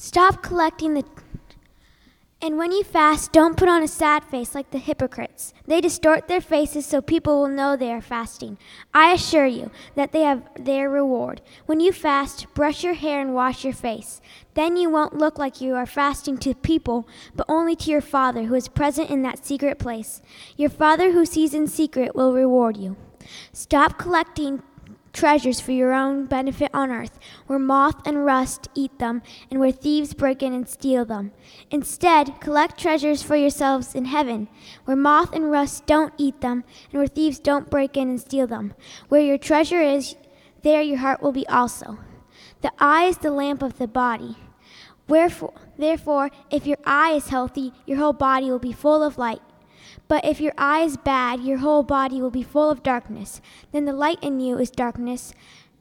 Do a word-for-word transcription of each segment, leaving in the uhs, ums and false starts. Stop collecting the... And when you fast, don't put on a sad face like the hypocrites. They distort their faces so people will know they are fasting. I assure you that they have their reward. When you fast, brush your hair and wash your face. Then you won't look like you are fasting to people, but only to your Father who is present in that secret place. Your Father who sees in secret will reward you. Stop collecting treasures for your own benefit on earth, where moth and rust eat them, and where thieves break in and steal them. Instead, collect treasures for yourselves in heaven, where moth and rust don't eat them, and where thieves don't break in and steal them. Where your treasure is, there your heart will be also. The eye is the lamp of the body. Wherefore, therefore, if your eye is healthy, your whole body will be full of light. But if your eye is bad, your whole body will be full of darkness. Then the light in you is darkness.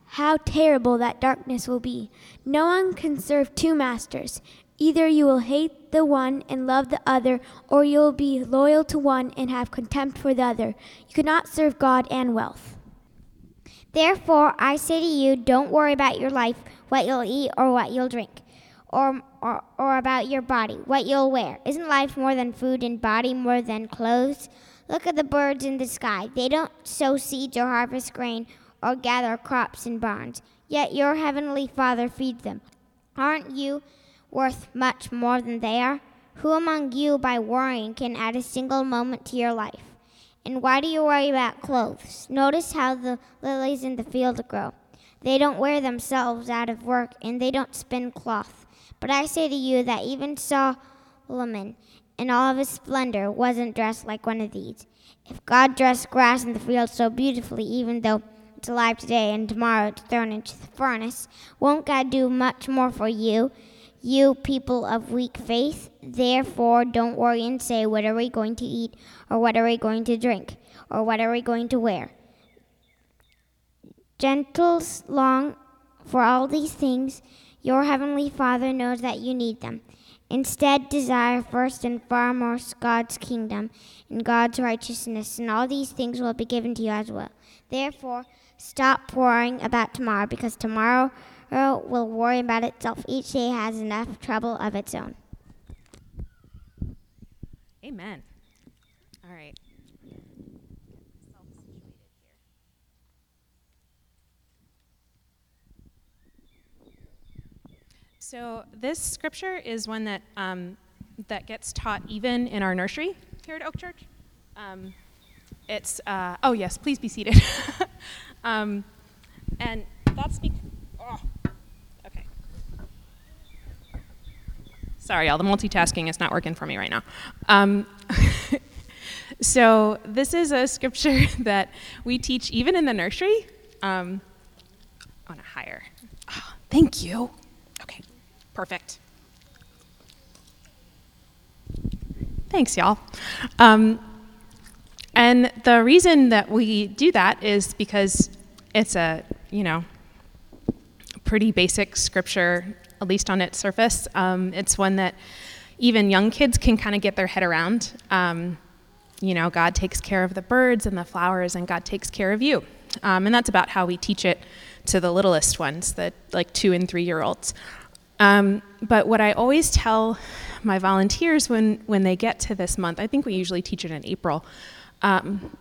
How terrible that darkness will be. No one can serve two masters. Either you will hate the one and love the other, or you will be loyal to one and have contempt for the other. You cannot serve God and wealth. Therefore, I say to you, don't worry about your life, what you'll eat or what you'll drink. Or, or or about your body, what you'll wear. Isn't life more than food and body more than clothes? Look at the birds in the sky. They don't sow seeds or harvest grain or gather crops in barns. Yet your heavenly Father feeds them. Aren't you worth much more than they are? Who among you by worrying can add a single moment to your life? And why do you worry about clothes? Notice how the lilies in the field grow. They don't wear themselves out of work, and they don't spin cloth. But I say to you that even Solomon, in all of his splendor, wasn't dressed like one of these. If God dressed grass in the field so beautifully, even though it's alive today and tomorrow it's thrown into the furnace, won't God do much more for you, you people of weak faith? Therefore, don't worry and say, what are we going to eat, or what are we going to drink, or what are we going to wear? Gentiles long for all these things. Your heavenly Father knows that you need them. Instead, desire first and far more God's kingdom and God's righteousness, and all these things will be given to you as well. Therefore, stop worrying about tomorrow, because tomorrow will worry about itself. Each day has enough trouble of its own. Amen. All right. So this scripture is one that um, that gets taught even in our nursery here at Oak Church. Um, it's uh, oh yes, please be seated. um, and that's because oh, okay. Sorry, all the multitasking is not working for me right now. Um, so this is a scripture that we teach even in the nursery. Um, on a higher. Oh, thank you. Perfect. Thanks, y'all. Um, and the reason that we do that is because it's a, you know, pretty basic scripture, at least on its surface. Um, it's one that even young kids can kind of get their head around. Um, you know, God takes care of the birds and the flowers, and God takes care of you. Um, and that's about how we teach it to the littlest ones, the like two and three-year-olds. Um, but what I always tell my volunteers when, when they get to this month, I think we usually teach it in April, um,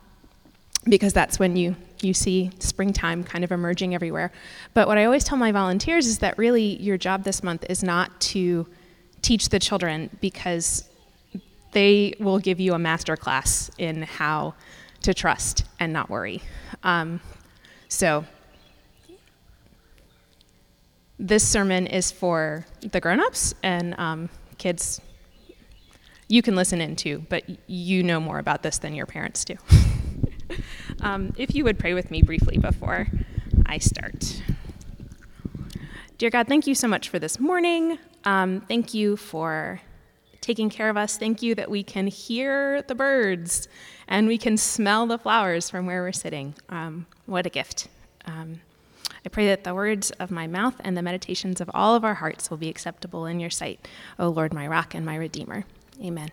because that's when you, you see springtime kind of emerging everywhere. But what I always tell my volunteers is that really your job this month is not to teach the children, because they will give you a master class in how to trust and not worry. Um, so... This sermon is for the grown-ups and um, kids. You can listen in too, but you know more about this than your parents do. um, if you would pray with me briefly before I start. Dear God, thank you so much for this morning. Um, thank you for taking care of us. Thank you that we can hear the birds and we can smell the flowers from where we're sitting. Um, what a gift. Um, I pray that the words of my mouth and the meditations of all of our hearts will be acceptable in your sight, O Lord, my rock and my redeemer. Amen.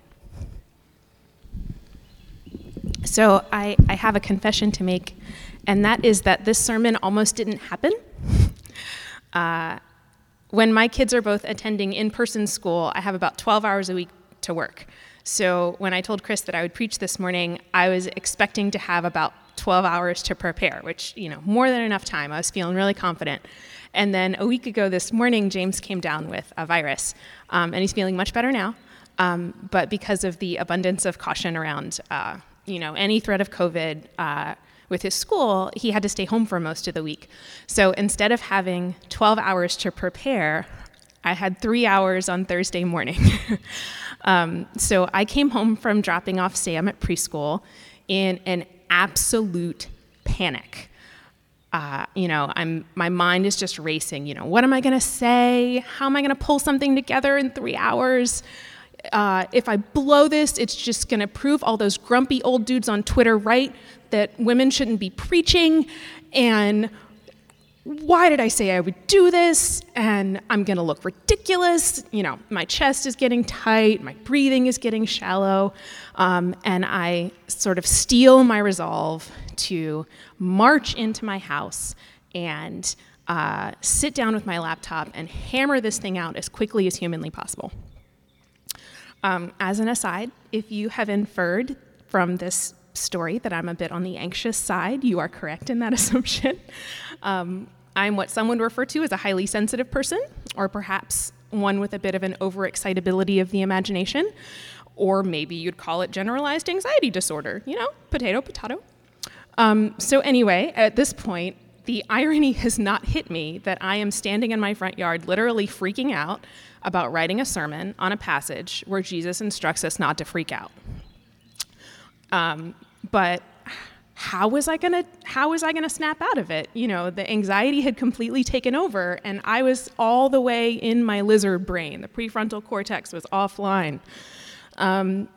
So I, I have a confession to make, and that is that this sermon almost didn't happen. Uh, when my kids are both attending in-person school, I have about twelve hours a week to work. So when I told Chris that I would preach this morning, I was expecting to have about twelve hours to prepare, which, you know, more than enough time. I was feeling really confident. And then a week ago this morning, James came down with a virus, um, and he's feeling much better now. Um, but because of the abundance of caution around, uh, you know, any threat of COVID uh, with his school, he had to stay home for most of the week. So instead of having twelve hours to prepare, I had three hours on Thursday morning. um, so I came home from dropping off Sam at preschool in an absolute panic. Uh, you know, I'm my mind is just racing. You know, what am I going to say? How am I going to pull something together in three hours? Uh, if I blow this, it's just going to prove all those grumpy old dudes on Twitter right, that women shouldn't be preaching, and why did I say I would do this, and I'm going to look ridiculous. You know, my chest is getting tight, my breathing is getting shallow, um, and I sort of steal my resolve to march into my house and uh, sit down with my laptop and hammer this thing out as quickly as humanly possible. Um, as an aside, if you have inferred from this story that I'm a bit on the anxious side, you are correct in that assumption. Um, I'm what some would refer to as a highly sensitive person, or perhaps one with a bit of an overexcitability of the imagination, or maybe you'd call it generalized anxiety disorder, you know, potato, potato. Um, so anyway, at this point, the irony has not hit me that I am standing in my front yard literally freaking out about writing a sermon on a passage where Jesus instructs us not to freak out. Um, but how was I gonna how was I gonna snap out of it? You know, the anxiety had completely taken over, and I was all the way in my lizard brain. The prefrontal cortex was offline. Um,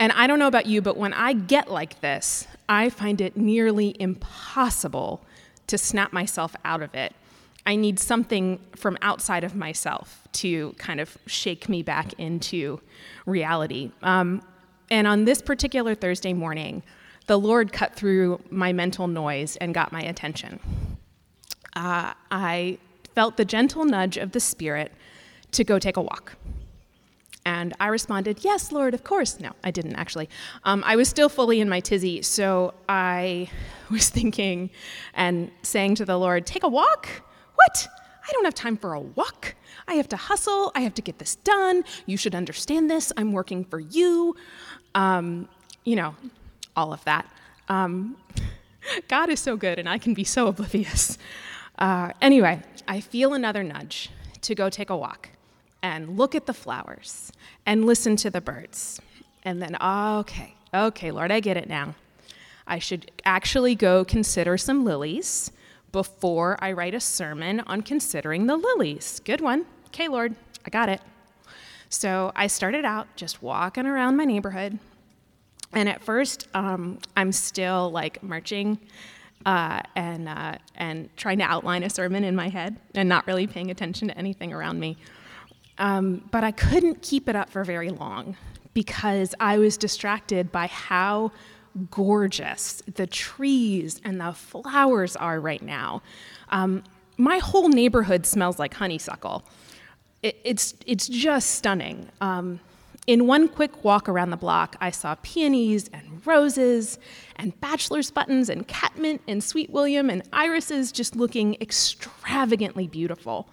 and I don't know about you, but when I get like this, I find it nearly impossible to snap myself out of it. I need something from outside of myself to kind of shake me back into reality. Um, and on this particular Thursday morning, the Lord cut through my mental noise and got my attention. Uh, I felt the gentle nudge of the Spirit to go take a walk. And I responded, yes, Lord, of course. No, I didn't actually. Um, I was still fully in my tizzy, so I was thinking and saying to the Lord, take a walk? What? I don't have time for a walk. I have to hustle. I have to get this done. You should understand this. I'm working for you. Um, you know, all of that. Um, God is so good, and I can be so oblivious. Uh, anyway, I feel another nudge to go take a walk and look at the flowers, and listen to the birds. And then, okay, okay, Lord, I get it now. I should actually go consider some lilies before I write a sermon on considering the lilies. Good one. Okay, Lord, I got it. So I started out just walking around my neighborhood. And at first, um, I'm still like marching Uh, and uh, and trying to outline a sermon in my head and not really paying attention to anything around me. Um, but I couldn't keep it up for very long because I was distracted by how gorgeous the trees and the flowers are right now. Um, my whole neighborhood smells like honeysuckle. It, it's, it's just stunning. Um, in one quick walk around the block, I saw peonies and roses and bachelor's buttons and catmint and sweet William and irises just looking extravagantly beautiful.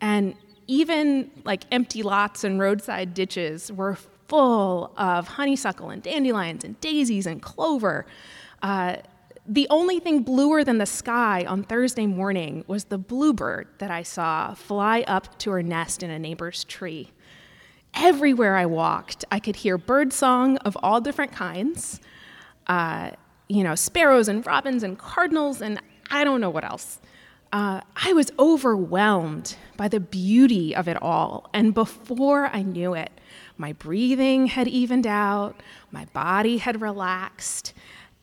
And even like empty lots and roadside ditches were full of honeysuckle and dandelions and daisies and clover. Uh, the only thing bluer than the sky on Thursday morning was the bluebird that I saw fly up to her nest in a neighbor's tree. Everywhere I walked, I could hear bird song of all different kinds, uh, you know, sparrows and robins and cardinals and I don't know what else. Uh, I was overwhelmed by the beauty of it all, and before I knew it, my breathing had evened out, my body had relaxed,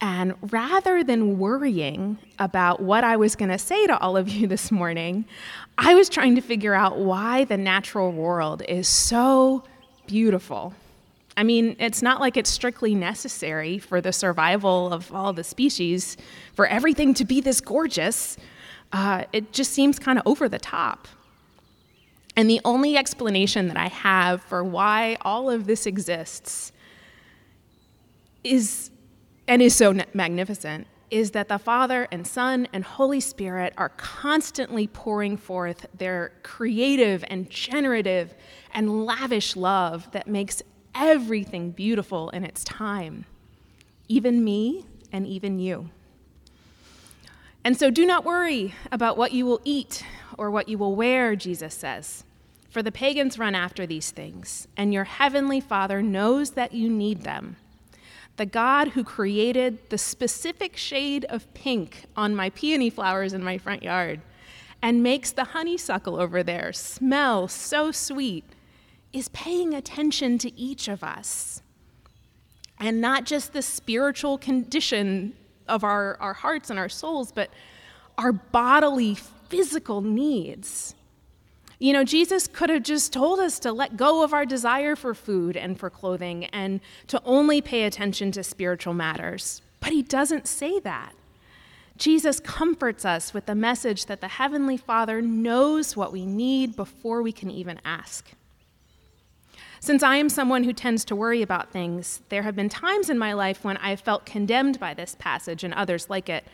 and rather than worrying about what I was going to say to all of you this morning, I was trying to figure out why the natural world is so beautiful. I mean, it's not like it's strictly necessary for the survival of all the species for everything to be this gorgeous. Uh, it just seems kind of over the top. And the only explanation that I have for why all of this exists is, and is so magnificent, is that the Father and Son and Holy Spirit are constantly pouring forth their creative and generative and lavish love that makes everything beautiful in its time, even me and even you. And so do not worry about what you will eat or what you will wear, Jesus says, for the pagans run after these things, and your heavenly Father knows that you need them. The God who created the specific shade of pink on my peony flowers in my front yard and makes the honeysuckle over there smell so sweet is paying attention to each of us, and not just the spiritual condition of our, our hearts and our souls, but our bodily, physical needs. You know, Jesus could have just told us to let go of our desire for food and for clothing and to only pay attention to spiritual matters, but he doesn't say that. Jesus comforts us with the message that the Heavenly Father knows what we need before we can even ask. Since I am someone who tends to worry about things, there have been times in my life when I felt condemned by this passage and others like it.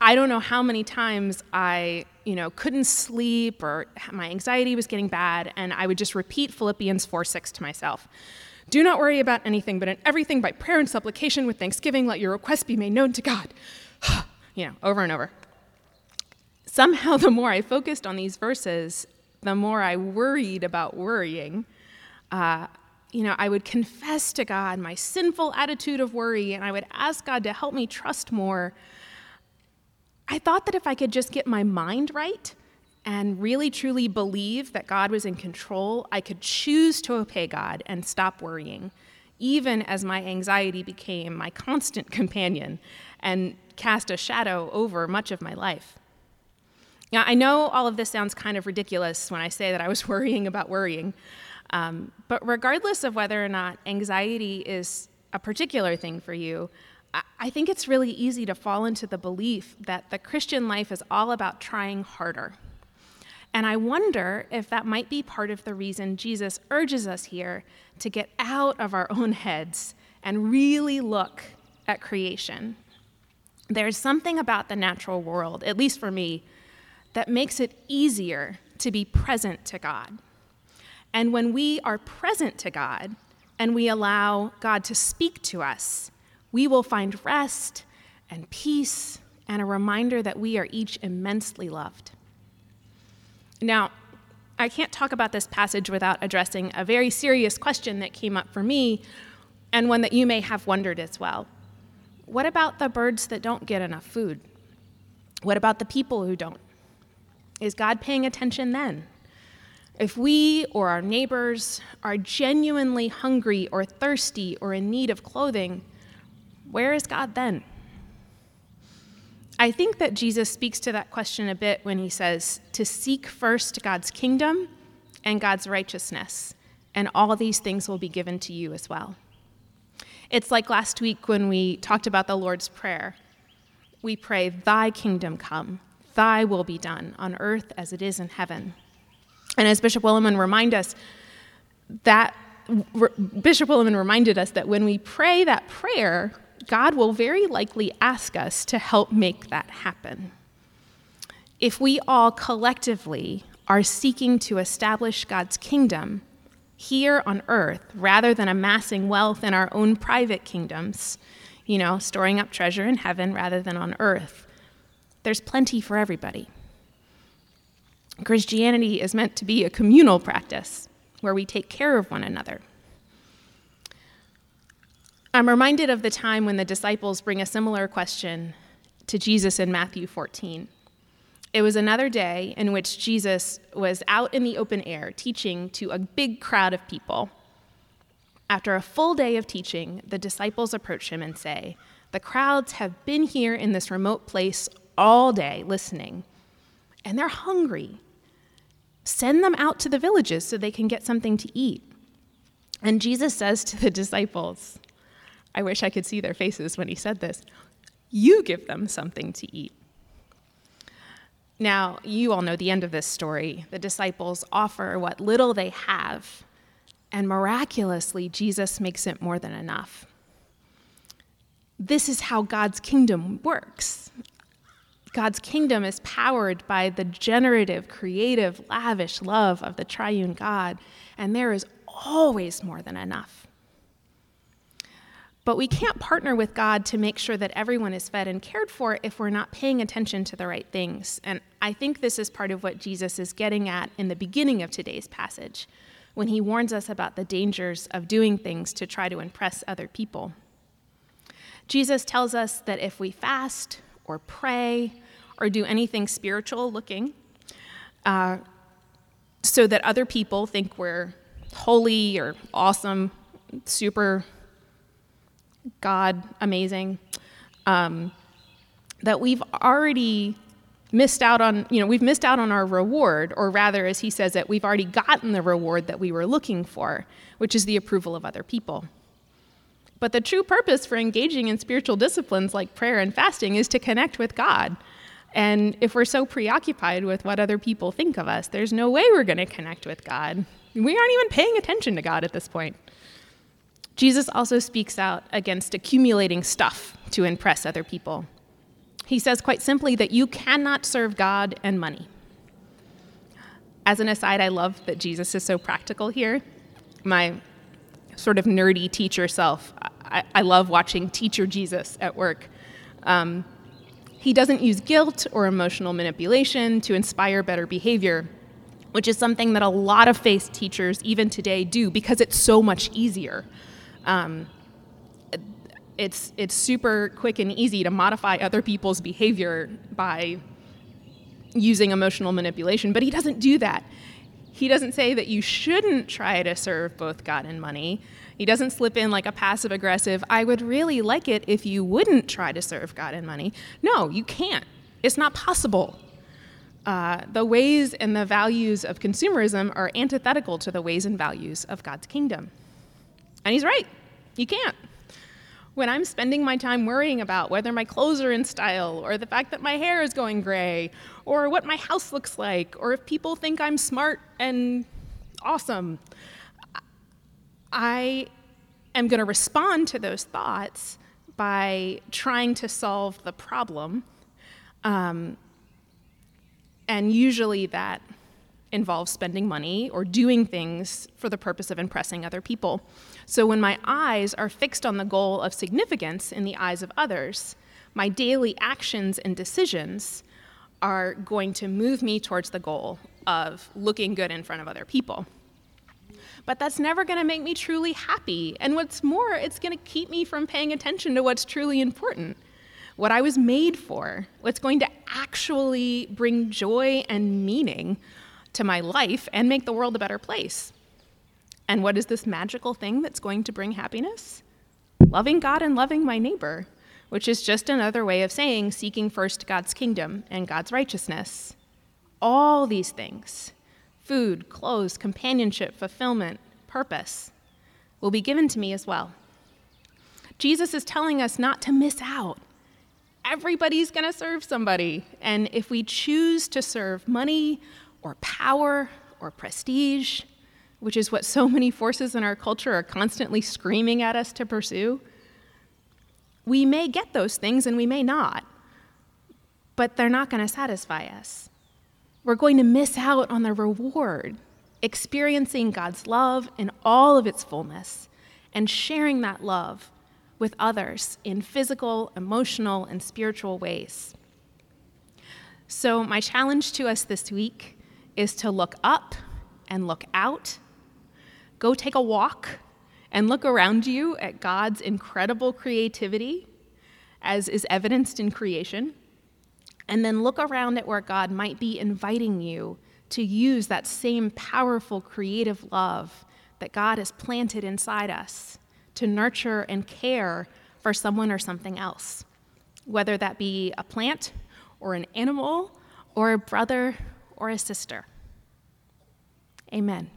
I don't know how many times I, you know, couldn't sleep or my anxiety was getting bad, and I would just repeat Philippians four six to myself. Do not worry about anything, but in everything by prayer and supplication with thanksgiving, let your requests be made known to God. You know, over and over. Somehow the more I focused on these verses, the more I worried about worrying. Uh, you know, I would confess to God my sinful attitude of worry, and I would ask God to help me trust more. I thought that if I could just get my mind right and really truly believe that God was in control, I could choose to obey God and stop worrying, even as my anxiety became my constant companion and cast a shadow over much of my life. Now, I know all of this sounds kind of ridiculous when I say that I was worrying about worrying, um, but regardless of whether or not anxiety is a particular thing for you, I think it's really easy to fall into the belief that the Christian life is all about trying harder. And I wonder if that might be part of the reason Jesus urges us here to get out of our own heads and really look at creation. There's something about the natural world, at least for me, that makes it easier to be present to God. And when we are present to God and we allow God to speak to us, we will find rest and peace and a reminder that we are each immensely loved. Now, I can't talk about this passage without addressing a very serious question that came up for me, and one that you may have wondered as well. What about the birds that don't get enough food? What about the people who don't? Is God paying attention then? If we or our neighbors are genuinely hungry or thirsty or in need of clothing, where is God then? I think that Jesus speaks to that question a bit when he says, to seek first God's kingdom and God's righteousness, and all these things will be given to you as well. It's like last week when we talked about the Lord's Prayer. We pray, thy kingdom come, thy will be done on earth as it is in heaven. And as Bishop Willimon remind us, that Bishop Willimon reminded us that when we pray that prayer, God will very likely ask us to help make that happen. If we all collectively are seeking to establish God's kingdom here on earth, rather than amassing wealth in our own private kingdoms, you know, storing up treasure in heaven rather than on earth, there's plenty for everybody. Christianity is meant to be a communal practice where we take care of one another. I'm reminded of the time when the disciples bring a similar question to Jesus in Matthew fourteen. It was another day in which Jesus was out in the open air teaching to a big crowd of people. After a full day of teaching, the disciples approach him and say, "The crowds have been here in this remote place all day listening, and they're hungry. Send them out to the villages so they can get something to eat." And Jesus says to the disciples, I wish I could see their faces when he said this, "You give them something to eat." Now, you all know the end of this story. The disciples offer what little they have, and miraculously, Jesus makes it more than enough. This is how God's kingdom works. God's kingdom is powered by the generative, creative, lavish love of the triune God, and there is always more than enough. But we can't partner with God to make sure that everyone is fed and cared for if we're not paying attention to the right things. And I think this is part of what Jesus is getting at in the beginning of today's passage, when he warns us about the dangers of doing things to try to impress other people. Jesus tells us that if we fast or pray or do anything spiritual looking, uh, so that other people think we're holy or awesome, super God, amazing, um, that we've already missed out on, you know, we've missed out on our reward, or rather, as he says it, we've already gotten the reward that we were looking for, which is the approval of other people. But the true purpose for engaging in spiritual disciplines like prayer and fasting is to connect with God. And if we're so preoccupied with what other people think of us, there's no way we're going to connect with God. We aren't even paying attention to God at this point. Jesus also speaks out against accumulating stuff to impress other people. He says quite simply that you cannot serve God and money. As an aside, I love that Jesus is so practical here. My sort of nerdy teacher self, I, I love watching teacher Jesus at work. Um, he doesn't use guilt or emotional manipulation to inspire better behavior, which is something that a lot of faith teachers even today do because it's so much easier. Um, it's it's super quick and easy to modify other people's behavior by using emotional manipulation, but he doesn't do that. He doesn't say that you shouldn't try to serve both God and money. He doesn't slip in like a passive-aggressive, I would really like it if you wouldn't try to serve God and money. No, you can't. It's not possible. Uh, the ways and the values of consumerism are antithetical to the ways and values of God's kingdom. And he's right. You can't. When I'm spending my time worrying about whether my clothes are in style or the fact that my hair is going gray or what my house looks like or if people think I'm smart and awesome, I am going to respond to those thoughts by trying to solve the problem. Um, and usually that involves spending money or doing things for the purpose of impressing other people. So when my eyes are fixed on the goal of significance in the eyes of others, my daily actions and decisions are going to move me towards the goal of looking good in front of other people. But that's never going to make me truly happy. And what's more, it's going to keep me from paying attention to what's truly important, what I was made for, what's going to actually bring joy and meaning to my life and make the world a better place. And what is this magical thing that's going to bring happiness? Loving God and loving my neighbor, which is just another way of saying seeking first God's kingdom and God's righteousness. All these things, food, clothes, companionship, fulfillment, purpose, will be given to me as well. Jesus is telling us not to miss out. Everybody's going to serve somebody. And if we choose to serve money, or power, or prestige, which is what so many forces in our culture are constantly screaming at us to pursue, we may get those things and we may not, but they're not going to satisfy us. We're going to miss out on the reward, experiencing God's love in all of its fullness, and sharing that love with others in physical, emotional, and spiritual ways. So my challenge to us this week is to look up and look out. Go take a walk and look around you at God's incredible creativity, as is evidenced in creation. And then look around at where God might be inviting you to use that same powerful creative love that God has planted inside us to nurture and care for someone or something else, whether that be a plant or an animal or a brother or a sister. Amen.